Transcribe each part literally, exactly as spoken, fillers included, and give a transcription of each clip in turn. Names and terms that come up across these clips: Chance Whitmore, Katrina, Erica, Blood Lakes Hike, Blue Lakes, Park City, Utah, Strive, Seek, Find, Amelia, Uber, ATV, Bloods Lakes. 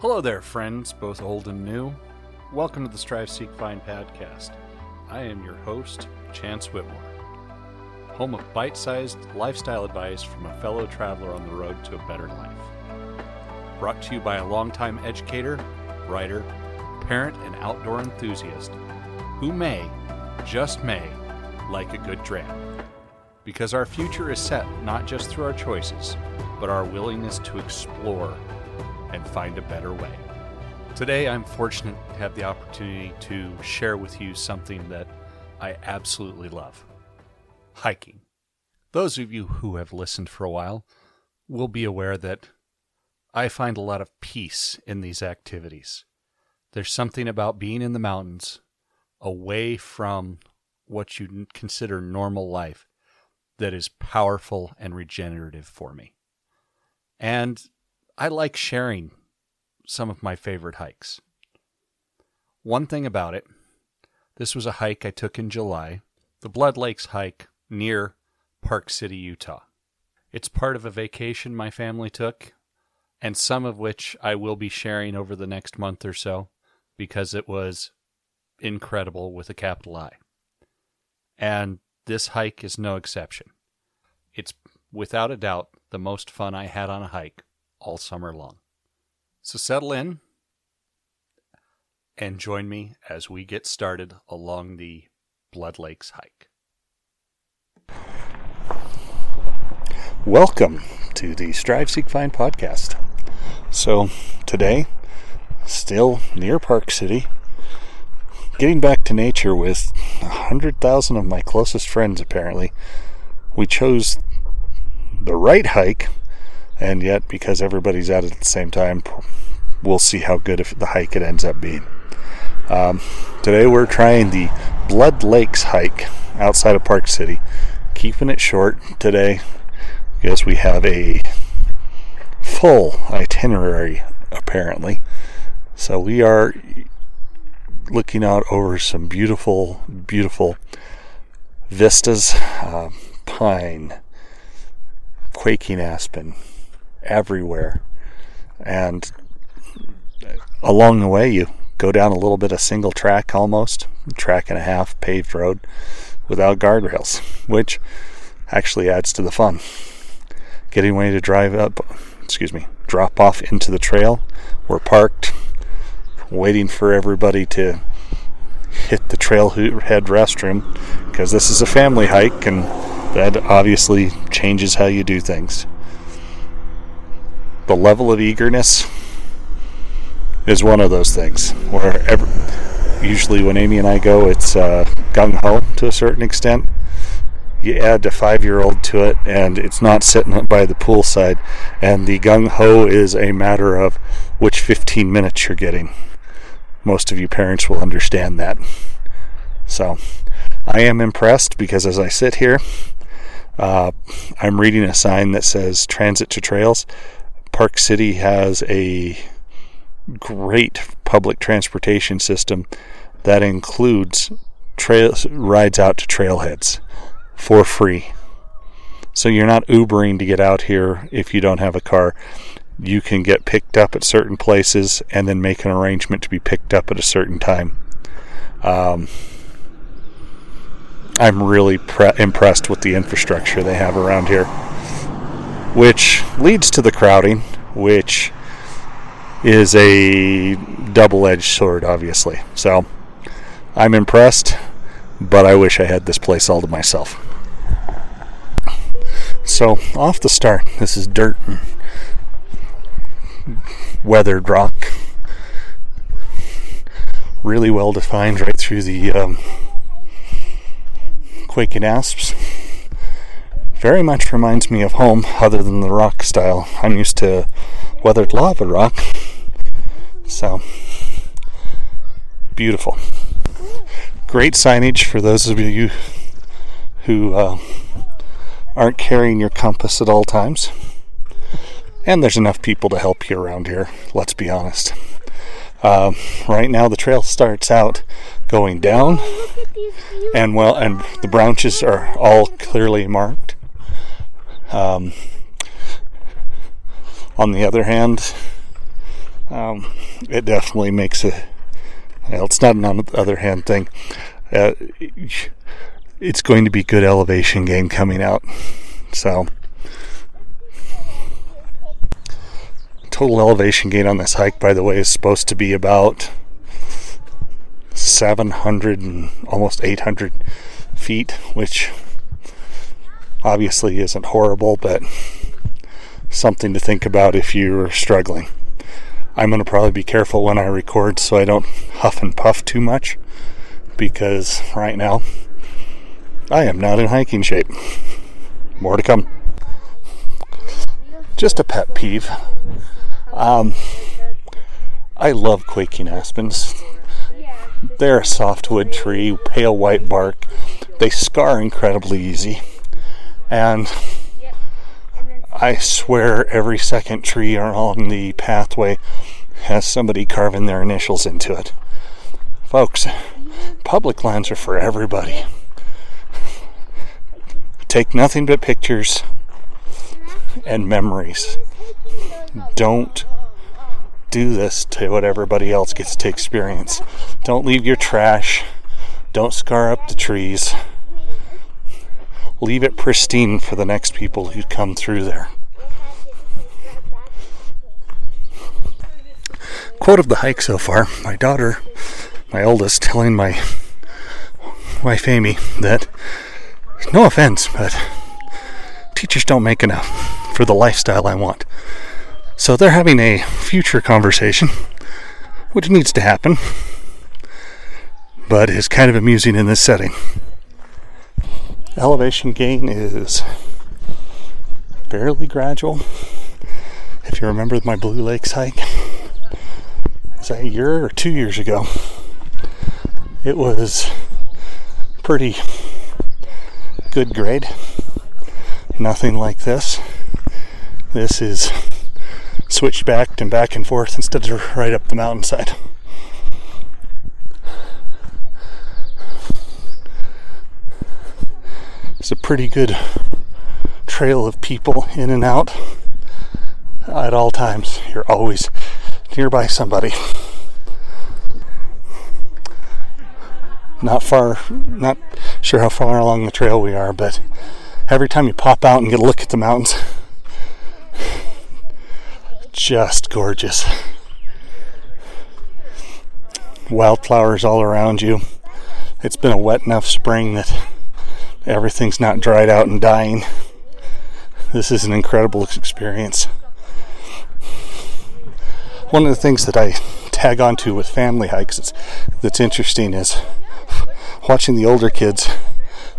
Hello there, friends, both old and new. Welcome to the Strive, Seek, Find podcast. I am your host, Chance Whitmore, home of bite-sized lifestyle advice from a fellow traveler on the road to a better life. Brought to you by a longtime educator, writer, parent, and outdoor enthusiast who may, just may, like a good dram. Because our future is set not just through our choices, but our willingness to explore and find a better way. Today, I'm fortunate to have the opportunity to share with you something that I absolutely love: hiking. Those of you who have listened for a while will be aware that I find a lot of peace in these activities. There's something about being in the mountains, away from what you consider normal life, that is powerful and regenerative for me. And I like sharing some of my favorite hikes. One thing about it, this was a hike I took in July, the Blood Lakes Hike near Park City, Utah. It's part of a vacation my family took, and some of which I will be sharing over the next month or so, because it was incredible with a capital I. And this hike is no exception. It's without a doubt the most fun I had on a hike all summer long. So settle in and join me as we get started along the Blood Lakes hike. Welcome to the Strive, Seek, Find podcast. So today, still near Park City, getting back to nature with one hundred thousand of my closest friends apparently. We chose the right hike, and yet, because everybody's out at the same time, we'll see how good if the hike it ends up being. Um, today we're trying the Blood Lakes hike outside of Park City. Keeping it short today, because we have a full itinerary, apparently. So we are looking out over some beautiful, beautiful vistas. Uh, pine, quaking aspen, everywhere. And along the way, you go down a little bit of single track, almost track and a half paved road without guardrails, which actually adds to the fun. Getting ready to drive up excuse me drop off into the trail, we're parked waiting for everybody to hit the trailhead restroom, because this is a family hike and that obviously changes how you do things. The level of eagerness is one of those things where every, usually when Amy and I go, it's uh, gung-ho to a certain extent. You add a five-year-old to it, and it's not sitting by the poolside, and the gung-ho is a matter of which fifteen minutes you're getting. Most of you parents will understand that. So I am impressed, because as I sit here, Uh, I'm reading a sign that says Transit to Trails. Park City has a great public transportation system that includes trails, rides out to trailheads for free. So you're not Ubering to get out here if you don't have a car. You can get picked up at certain places and then make an arrangement to be picked up at a certain time. Um... I'm really pre- impressed with the infrastructure they have around here, which leads to the crowding, which is a double-edged sword, obviously. So I'm impressed, but I wish I had this place all to myself. So off the start, this is dirt and weathered rock, really well defined right through the um, quaking asps. Very much reminds me of home, other than the rock style. I'm used to weathered lava rock. So beautiful. Great signage for those of you who uh, aren't carrying your compass at all times. And there's enough people to help you around here, let's be honest. Uh, right now the trail starts out going down, and well, and the branches are all clearly marked. Um, on the other hand, um, it definitely makes a, well, it's not an on the other hand thing. Uh, it's going to be good elevation gain coming out. So total elevation gain on this hike, by the way, is supposed to be about seven hundred and almost eight hundred feet, which obviously isn't horrible, but something to think about if you're struggling. I'm going to probably be careful when I record so I don't huff and puff too much, because right now I am not in hiking shape. More to come. Just a pet peeve. Um, I love quaking aspens. They're a softwood tree, pale white bark. They scar incredibly easy. And I swear every second tree on the pathway has somebody carving their initials into it. Folks, public lands are for everybody. Take nothing but pictures and memories. Don't do this to what everybody else gets to experience. Don't leave your trash. Don't scar up the trees. Leave it pristine for the next people who come through there. Quote of the hike so far. My daughter, my oldest, telling my wife Amy that, no offense, but teachers don't make enough for the lifestyle I want. So they're having a future conversation, which needs to happen, but is kind of amusing in this setting. Elevation gain is fairly gradual. If you remember my Blue Lakes hike, it's a year or two years ago. It was pretty good grade. Nothing like this. This is switchbacked and back and forth instead of right up the mountainside. It's a pretty good trail of people in and out at all times. You're always nearby somebody. Not far, not sure how far along the trail we are, but every time you pop out and get a look at the mountains, just gorgeous. Wildflowers all around you. It's been a wet enough spring that everything's not dried out and dying. This is an incredible experience. One of the things that I tag onto with family hikes that's interesting is watching the older kids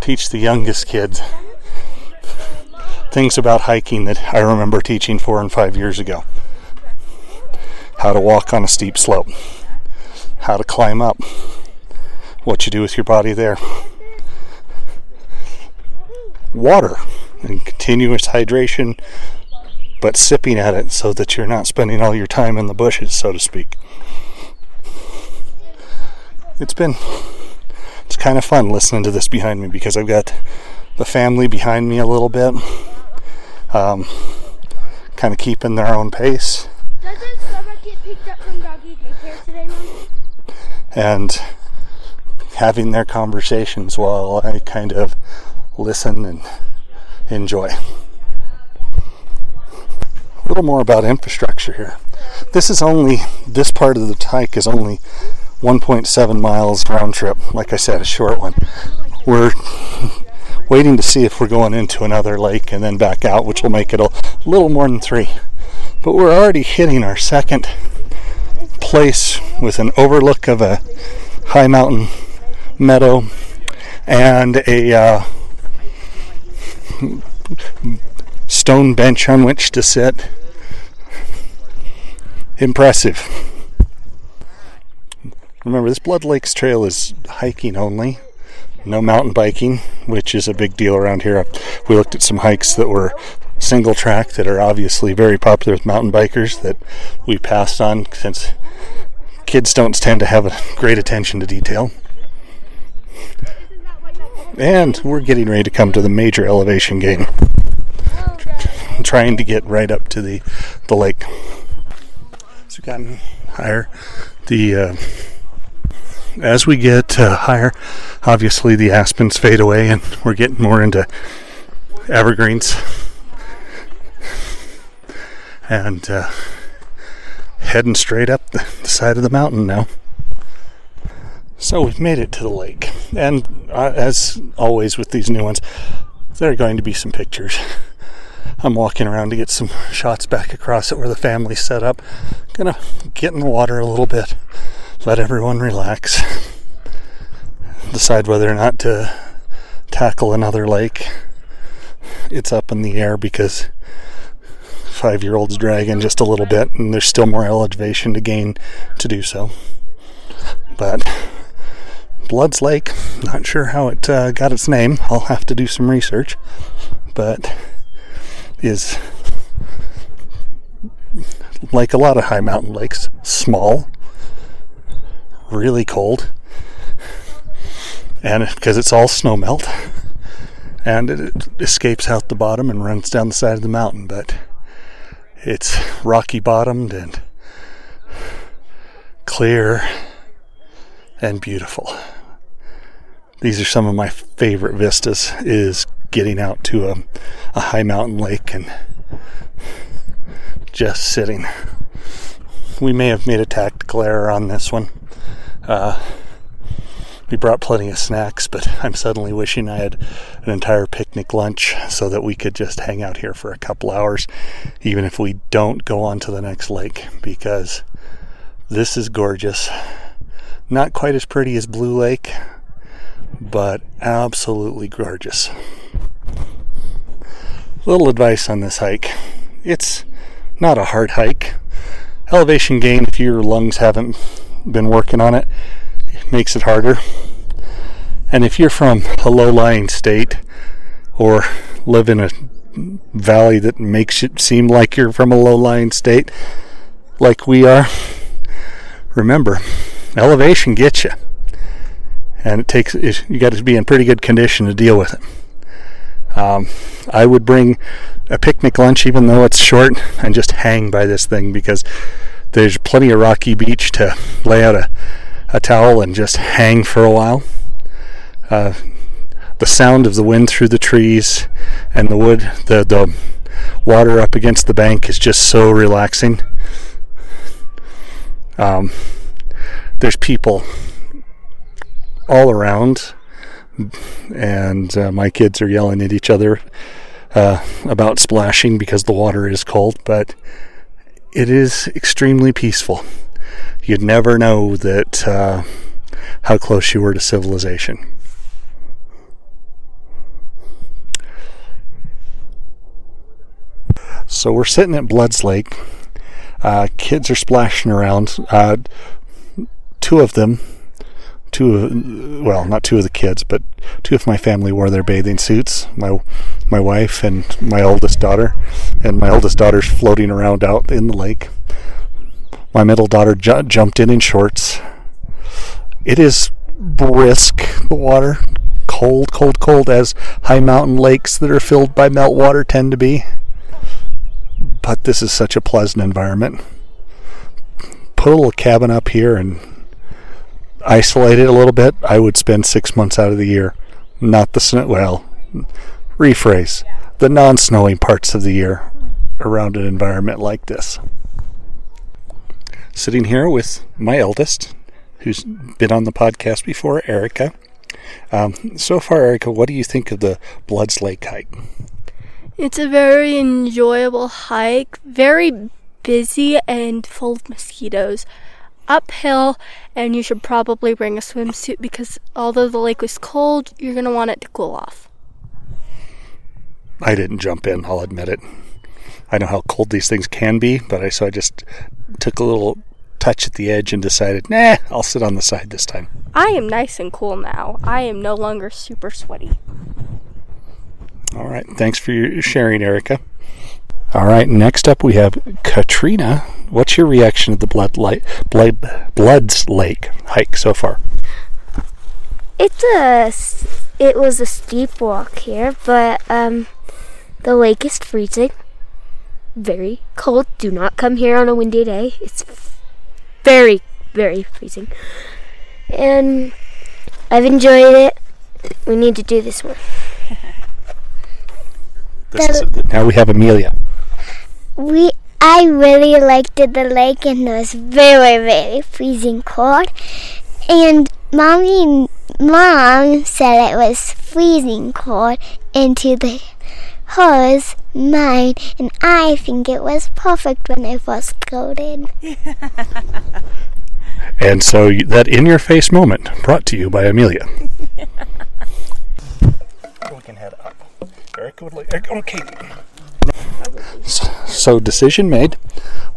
teach the youngest kids things about hiking that I remember teaching four and five years ago. How to walk on a steep slope, how to climb up, what you do with your body there. Water and continuous hydration, but sipping at it so that you're not spending all your time in the bushes, so to speak. It's been, it's kind of fun listening to this behind me because I've got the family behind me a little bit, um, kind of keeping their own pace. Doesn't Summer get picked up from doggy daycare today, Mom? And having their conversations while I kind of listen and enjoy. A little more about infrastructure here. This is only, this part of the hike is only one point seven miles round trip. Like I said, a short one. We're waiting to see if we're going into another lake and then back out, which will make it a little more than three. But we're already hitting our second place with an overlook of a high mountain meadow and a uh, stone bench on which to sit. Impressive. Remember, this Blood Lakes trail is hiking only, no mountain biking, which is a big deal around here. We looked at some hikes that were single track that are obviously very popular with mountain bikers that we passed on since kids don't tend to have a great attention to detail. And we're getting ready to come to the major elevation gain. I'm trying to get right up to the, the lake. have gotten higher. The uh, as we get uh, higher, obviously the aspens fade away, and we're getting more into evergreens. And uh, heading straight up the side of the mountain now. So we've made it to the lake. And uh, as always with these new ones, there are going to be some pictures. I'm walking around to get some shots back across it where the family's set up. Gonna get in the water a little bit, let everyone relax, decide whether or not to tackle another lake. It's up in the air because five-year-old's dragging just a little bit, and there's still more elevation to gain to do so. But Bloods Lake, not sure how it uh, got its name. I'll have to do some research, but is, like a lot of high mountain lakes, small, really cold, and because it's all snow melt, and it, it escapes out the bottom and runs down the side of the mountain, but it's rocky bottomed and clear and beautiful. These are some of my favorite vistas, is getting out to a, a high mountain lake and just sitting. We may have made a tactical error on this one. Uh, we brought plenty of snacks, but I'm suddenly wishing I had an entire picnic lunch so that we could just hang out here for a couple hours, even if we don't go on to the next lake, because this is gorgeous. Not quite as pretty as Blue Lake, but absolutely gorgeous. Little advice on this hike. It's not a hard hike. Elevation gain, if your lungs haven't been working on it, it makes it harder. And if you're from a low-lying state or live in a valley that makes it seem like you're from a low-lying state, like we are, remember, elevation gets you. And it takes, you got to be in pretty good condition to deal with it. Um, I would bring a picnic lunch, even though it's short, and just hang by this thing, because there's plenty of rocky beach to lay out a, a towel and just hang for a while. Uh, the sound of the wind through the trees and the wood, the, the water up against the bank is just so relaxing. Um, there's people all around, and uh, my kids are yelling at each other uh, about splashing because the water is cold, but it is extremely peaceful. You'd never know that uh, how close you were to civilization. So we're sitting at Bloods Lake. Uh, kids are splashing around. Uh, two of them Two of, well, not two of the kids, but two of my family wore their bathing suits. My my wife and my oldest daughter, and my oldest daughter's floating around out in the lake. My middle daughter ju- jumped in in shorts. It is brisk, the water, cold, cold, cold, as high mountain lakes that are filled by meltwater tend to be. But this is such a pleasant environment. Put a little cabin up here and isolate it a little bit. I would spend six months out of the year, not the snow, well, rephrase, the non-snowy parts of the year around an environment like this. Sitting here with my eldest, who's been on the podcast before, Erica. Um, so far, Erica, what do you think of the Bloods Lake hike? It's a very enjoyable hike, very busy and full of mosquitoes. Uphill, and you should probably bring a swimsuit, because although the lake was cold, you're going to want it to cool off. I didn't jump in, I'll admit it. I know how cold these things can be, but I so I just took a little touch at the edge and decided, nah, I'll sit on the side this time. I am nice and cool now. I am no longer super sweaty. All right, thanks for your sharing, Erica. All right, next up we have Katrina. What's your reaction to the Blood Lake, Blood, Bloods Lake hike so far? It's a, it was a steep walk here, but um, the lake is freezing. very cold. Do not come here on a windy day. It's very, very freezing. And I've enjoyed it. We need to do this one. This is, now we have Amelia. We, I really liked the lake, and it was very, very freezing cold. And Mommy, Mom said it was freezing cold into the hers, mine, and I think it was perfect when I was coated. And so that in-your-face moment brought to you by Amelia. We can head up. Erica would like... Erica, okay. So, so decision made.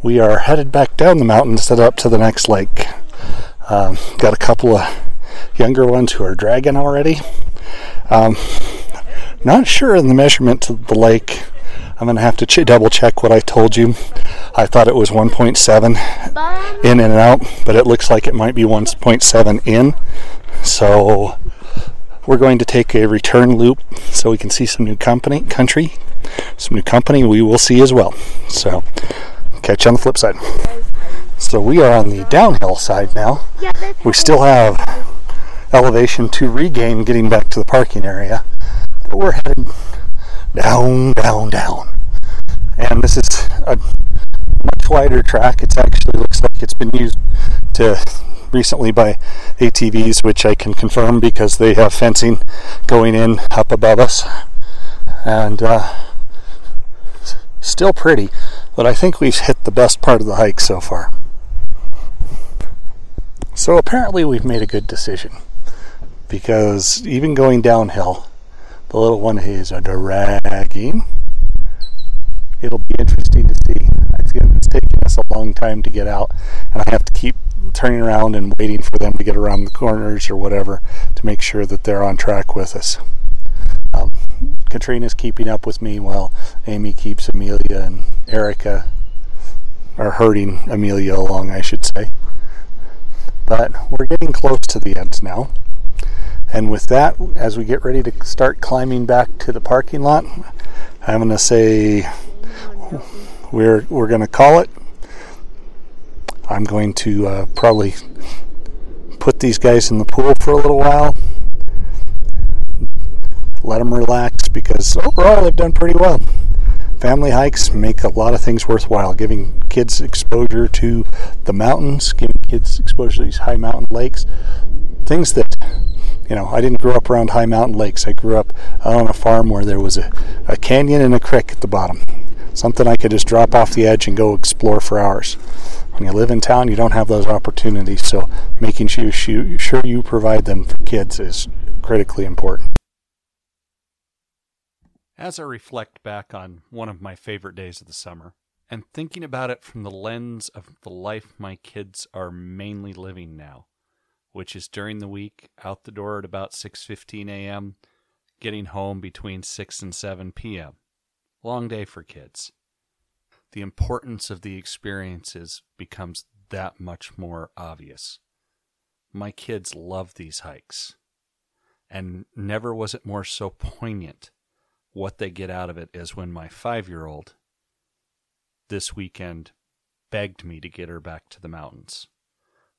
We are headed back down the mountain to set up to the next lake. Um, got a couple of younger ones who are dragging already. Um, not sure in the measurement to the lake. I'm going to have to ch- double check what I told you. I thought it was one point seven in and out, but it looks like it might be one point seven in. So we're going to take a return loop so we can see some new company, country. Some new company we will see as well. So catch you on the flip side. So we are on the downhill side now. We still have elevation to regain getting back to the parking area. But we're headed down, down, down. And this is a much wider track. It actually looks like it's been used to recently by A T Vs, which I can confirm because they have fencing going in up above us. And uh, still pretty, but I think we've hit the best part of the hike so far. So apparently we've made a good decision, because even going downhill, the little one is a dragging. It'll be interesting to see. I feel it's taking us a long time to get out, and I have to keep turning around and waiting for them to get around the corners or whatever to make sure that they're on track with us. Um, Katrina's keeping up with me while Amy keeps Amelia, and Erica are herding Amelia along, I should say. But we're getting close to the end now. And with that, as we get ready to start climbing back to the parking lot, I'm going to say we're we're going to call it. I'm going to uh, probably put these guys in the pool for a little while. Let them relax, because overall they've done pretty well. Family hikes make a lot of things worthwhile. Giving kids exposure to the mountains, giving kids exposure to these high mountain lakes. Things that, you know, I didn't grow up around high mountain lakes. I grew up on a farm where there was a, a canyon and a creek at the bottom. Something I could just drop off the edge and go explore for hours. When you live in town, you don't have those opportunities. So making sure, sure you provide them for kids is critically important. As I reflect back on one of my favorite days of the summer, and thinking about it from the lens of the life my kids are mainly living now, which is during the week, out the door at about six fifteen a.m., getting home between six and seven p.m. Long day for kids. The importance of the experiences becomes that much more obvious. My kids love these hikes, and never was it more so poignant. What they get out of it is when my five-year-old this weekend begged me to get her back to the mountains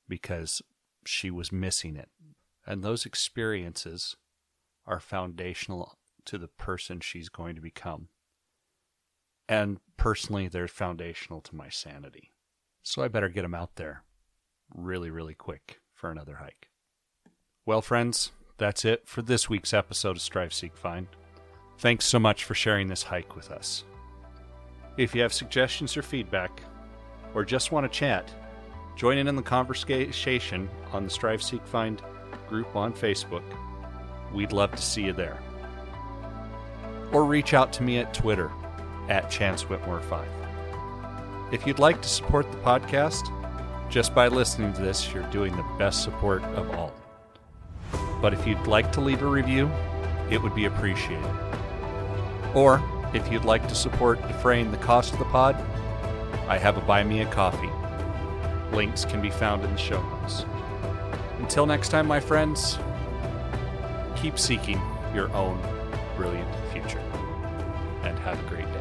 because she was missing it. And those experiences are foundational to the person she's going to become. And personally, they're foundational to my sanity. So I better get them out there really, really quick for another hike. Well, friends, that's it for this week's episode of Strive, Seek, Find. Thanks so much for sharing this hike with us. If you have suggestions or feedback, or just want to chat, join in on the conversation on the Strive, Seek, Find group on Facebook. We'd love to see you there. Or reach out to me at Twitter, at Chance Whitmore five. If you'd like to support the podcast, just by listening to this, you're doing the best support of all. But if you'd like to leave a review, it would be appreciated. Or, if you'd like to support defraying the cost of the pod, I have a Buy Me a Coffee. Links can be found in the show notes. Until next time, my friends, keep seeking your own brilliant future, and have a great day.